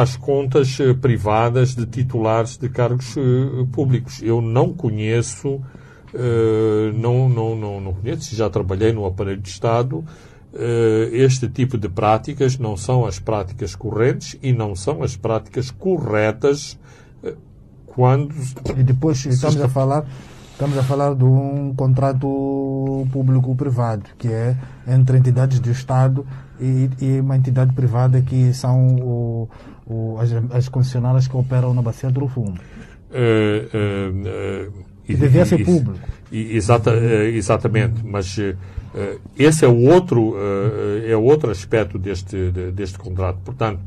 as contas privadas de titulares de cargos públicos. Eu não conheço, não conheço, já trabalhei no aparelho de Estado, este tipo de práticas não são as práticas correntes e não são as práticas corretas quando... E depois estamos a falar de um contrato público-privado, que é entre entidades do Estado e uma entidade privada, que são as concessionárias que operam na bacia do Rovuma. E devia ser público. Exatamente, mas esse é outro aspecto deste contrato. Portanto,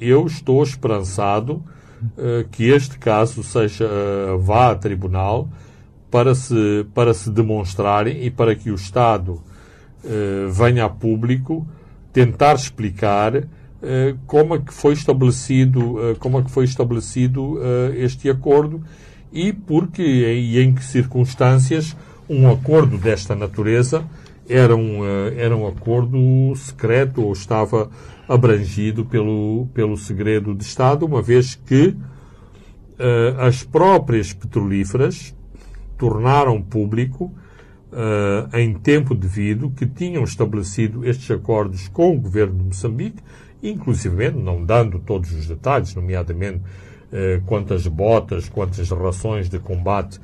eu estou esperançado que este caso vá a tribunal para se demonstrarem e para que o Estado venha a público tentar explicar como é que foi estabelecido este acordo e porque e em que circunstâncias um acordo desta natureza era um acordo secreto ou estava abrangido pelo segredo de Estado, uma vez que as próprias petrolíferas tornaram público, em tempo devido, que tinham estabelecido estes acordos com o governo de Moçambique, inclusive não dando todos os detalhes, nomeadamente quantas botas, quantas rações de combate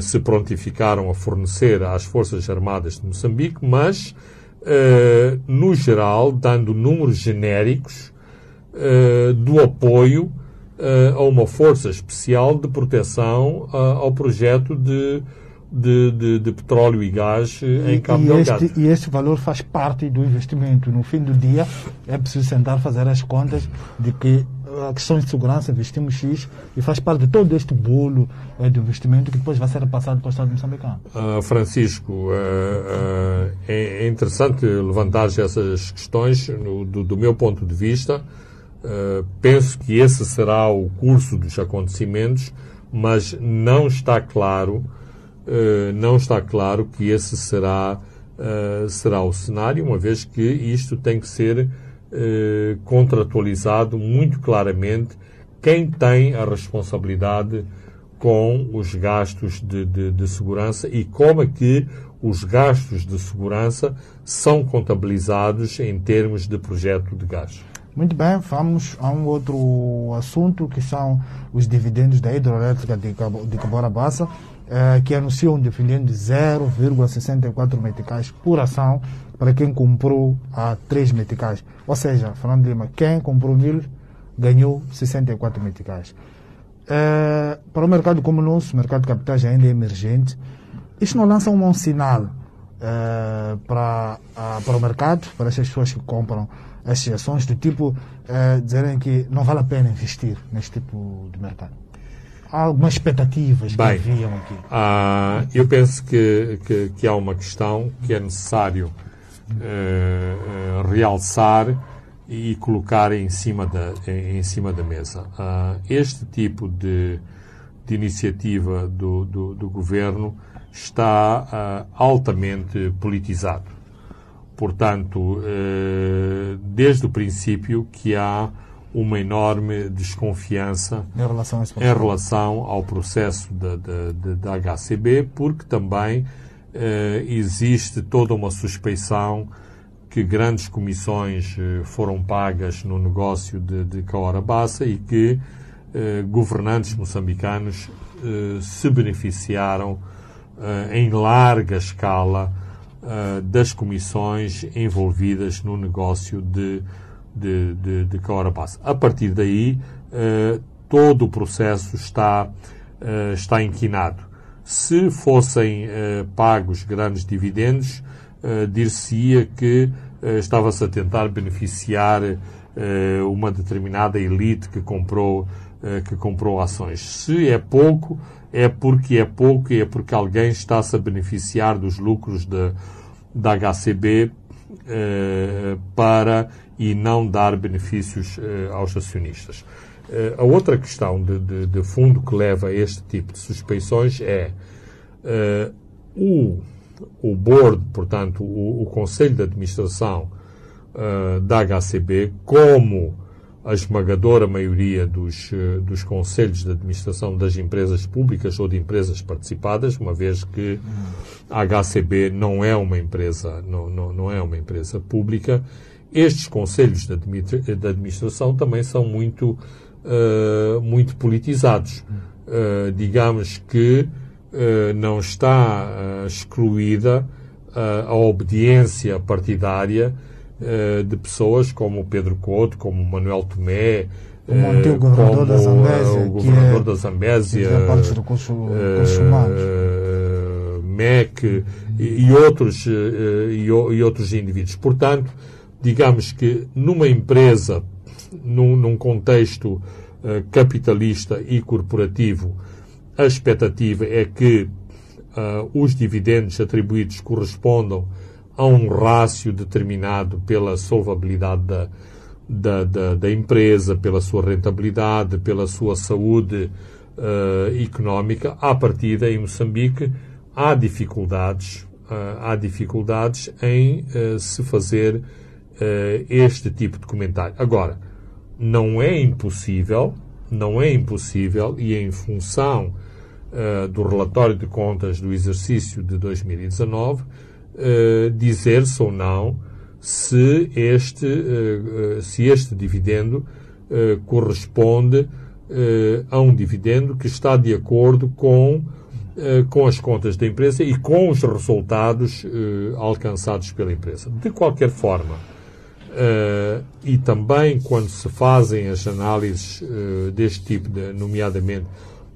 se prontificaram a fornecer às Forças Armadas de Moçambique, mas, no geral, dando números genéricos do apoio a uma força especial de proteção ao projeto de petróleo e gás em Cabo Delgado. E este valor faz parte do investimento. No fim do dia, é preciso sentar, fazer as contas de que a questão de segurança, investimos X, e faz parte de todo este bolo de investimento que depois vai ser passado para o Estado moçambicano. Francisco, é interessante levantar essas questões. Do meu ponto de vista, penso que esse será o curso dos acontecimentos, mas não está claro que esse será será o cenário, uma vez que isto tem que ser contratualizado muito claramente quem tem a responsabilidade com os gastos de segurança e como é que os gastos de segurança são contabilizados em termos de projeto de gás. Muito bem, vamos a um outro assunto, que são os dividendos da hidroelétrica de Cahora Bassa, que anunciam um dividendo de 0,64 meticais por ação para quem comprou a 3 meticais. Ou seja, Fernando Lima, quem comprou 1000 ganhou 64 meticais. Para o mercado como o nosso, o mercado de capitais ainda é emergente, isto não lança um sinal para o mercado, para estas pessoas que compram estas ações, do tipo dizerem que não vale a pena investir neste tipo de mercado? Há algumas expectativas que haviam aqui. Eu penso que há uma questão que é necessário realçar e colocar em cima da mesa. Este tipo de iniciativa do governo está altamente politizado. Portanto, desde o princípio que há uma enorme desconfiança em relação ao processo da HCB, porque também existe toda uma suspeição que grandes comissões foram pagas no negócio de Cahora Bassa e que governantes moçambicanos se beneficiaram em larga escala das comissões envolvidas no negócio de Cahora Bassa. A partir daí, todo o processo está inquinado. Se fossem pagos grandes dividendos, dir-se-ia que estava-se a tentar beneficiar uma determinada elite que comprou ações. Se é pouco, é porque alguém está-se a beneficiar dos lucros da HCB e não dar benefícios aos acionistas. A outra questão de fundo que leva a este tipo de suspeições é o board, portanto, o Conselho de Administração da HCB, como a esmagadora maioria dos conselhos de administração das empresas públicas ou de empresas participadas, uma vez que a HCB não é uma empresa pública, estes conselhos de administração também são muito politizados. Digamos que não está excluída a obediência partidária de pessoas como o Pedro Couto, como o Manuel Tomé, como o antigo governador da Zambésia, MEC e outros indivíduos. Portanto, digamos que numa empresa, num contexto capitalista e corporativo, a expectativa é que os dividendos atribuídos correspondam a um rácio determinado pela solvabilidade da empresa, pela sua rentabilidade, pela sua saúde económica. À partida, em Moçambique, há dificuldades em se fazer este tipo de comentário. Agora, não é impossível, e em função do relatório de contas do exercício de 2019, dizer-se ou não se este dividendo corresponde a um dividendo que está de acordo com as contas da empresa e com os resultados alcançados pela empresa. De qualquer forma, e também quando se fazem as análises deste tipo, nomeadamente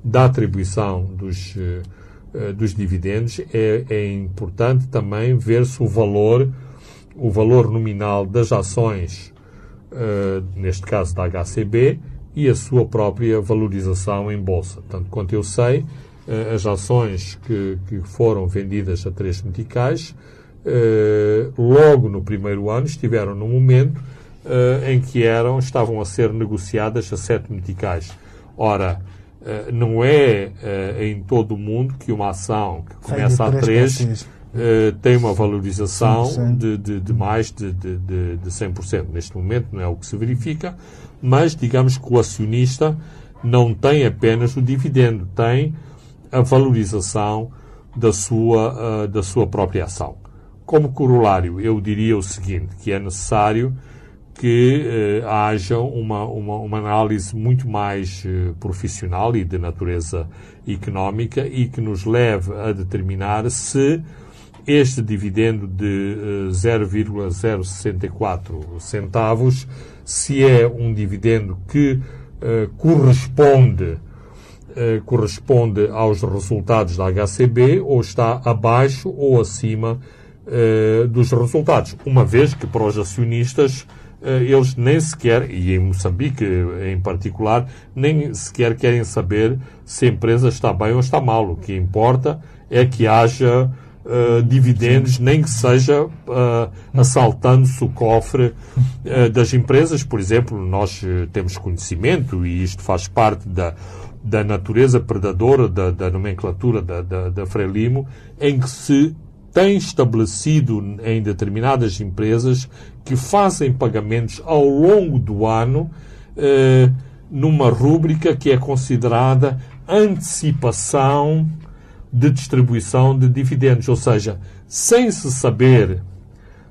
da atribuição dos dividendos, é importante também ver-se o valor nominal das ações, neste caso da HCB, e a sua própria valorização em bolsa. Portanto, quanto eu sei, as ações que foram vendidas a 3 meticais, logo no primeiro ano, estiveram num momento em que estavam a ser negociadas a 7 meticais. Ora, não é em todo o mundo que uma ação que começa a 3 tem uma valorização de mais de 100%. Neste momento não é o que se verifica, mas digamos que o acionista não tem apenas o dividendo, tem a valorização da sua própria ação. Como corolário, eu diria o seguinte, que é necessário que haja uma análise muito mais profissional e de natureza económica e que nos leve a determinar se este dividendo de 0,064 centavos, se é um dividendo que corresponde aos resultados da HCB ou está abaixo ou acima dos resultados, uma vez que para os acionistas eles nem sequer, e em Moçambique em particular, nem sequer querem saber se a empresa está bem ou está mal. O que importa é que haja dividendos, nem que seja assaltando-se o cofre das empresas. Por exemplo, nós temos conhecimento, e isto faz parte da natureza predadora da nomenclatura da Frelimo, em que se tem estabelecido em determinadas empresas que fazem pagamentos ao longo do ano numa rúbrica que é considerada antecipação de distribuição de dividendos, ou seja, sem se saber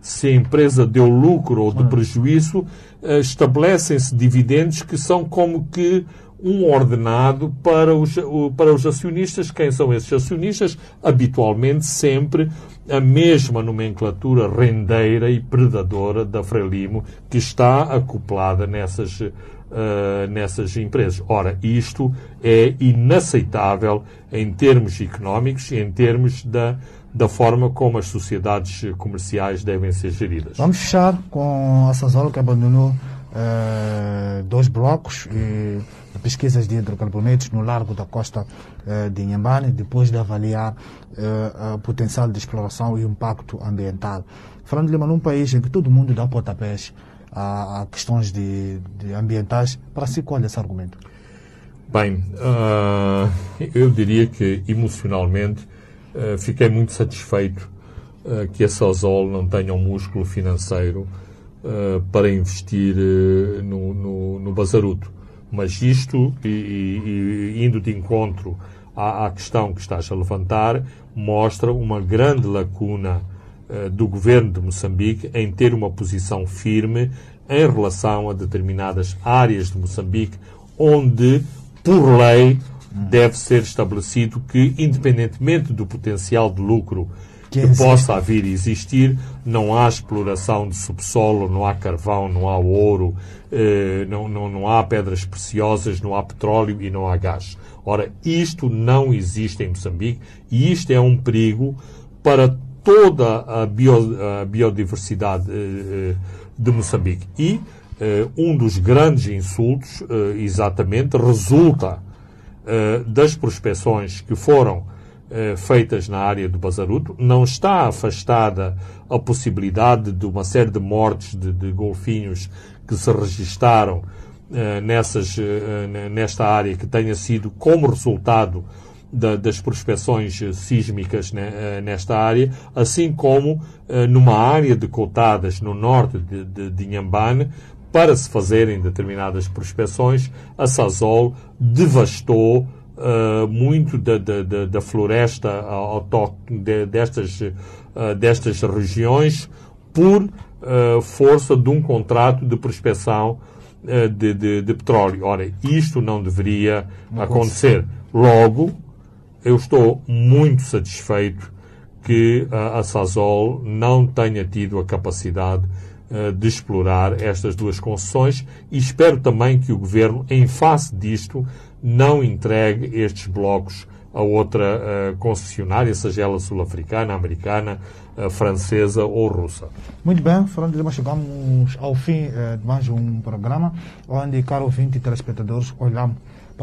se a empresa deu lucro ou de prejuízo, estabelecem-se dividendos que são como que um ordenado para os acionistas. Quem são esses acionistas? Habitualmente sempre a mesma nomenclatura rendeira e predadora da Frelimo, que está acoplada nessas empresas. Ora, isto é inaceitável em termos económicos e em termos da forma como as sociedades comerciais devem ser geridas. Vamos fechar com a Sasol, que abandonou dois blocos de pesquisas de hidrocarbonetos no largo da costa de Inhambane, depois de avaliar o potencial de exploração e o impacto ambiental. Fernando Lima, num país em que todo mundo dá pontapés a questões de ambientais, para si qual é esse argumento? Bem, eu diria que emocionalmente fiquei muito satisfeito que a Sasol não tenha um músculo financeiro para investir no Bazaruto. Mas isto, e indo de encontro à questão que estás a levantar, mostra uma grande lacuna do governo de Moçambique em ter uma posição firme em relação a determinadas áreas de Moçambique onde, por lei, deve ser estabelecido que, independentemente do potencial de lucro que possa vir a existir, não há exploração de subsolo, não há carvão, não há ouro, não há pedras preciosas, não há petróleo e não há gás. Ora, isto não existe em Moçambique e isto é um perigo para toda a biodiversidade de Moçambique. E um dos grandes insultos, exatamente, resulta das prospeções que foram feitas na área do Bazaruto. Não está afastada a possibilidade de uma série de mortes de golfinhos que se registaram nesta área, que tenha sido como resultado das prospeções sísmicas nesta área, assim como numa área de cotadas no norte de Inhambane, para se fazerem determinadas prospeções, a Sasol devastou muito da floresta autóctone destas regiões por força de um contrato de prospeção de petróleo. Ora, isto não deveria acontecer. Logo, eu estou muito satisfeito que a Sasol não tenha tido a capacidade de explorar estas duas concessões e espero também que o Governo, em face disto, não entregue estes blocos a outra concessionária, seja ela sul-africana, americana, francesa ou russa. Muito bem, Fernando Lima, chegamos ao fim de mais um programa, onde, caro ouvinte e telespectadores, olhamos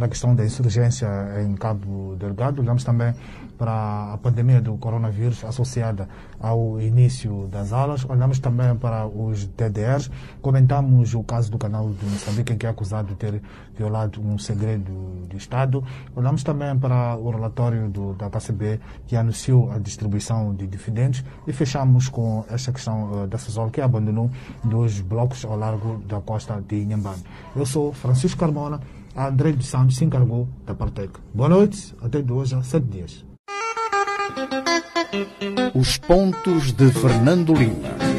para a questão da insurgência em Cabo Delgado, olhamos também para a pandemia do coronavírus associada ao início das aulas, olhamos também para os DDRs, comentamos o caso do Canal de Moçambique, em que é acusado de ter violado um segredo de Estado, olhamos também para o relatório da HCB, que anunciou a distribuição de dividendos, e fechamos com esta questão da Sasol, que abandonou dois blocos ao largo da costa de Inhambane. Eu sou Francisco Carmona, a André dos Santos se encarregou da Parteca. Boa noite, até de hoje a 7 dias. Os Pontos de Fernando Lima.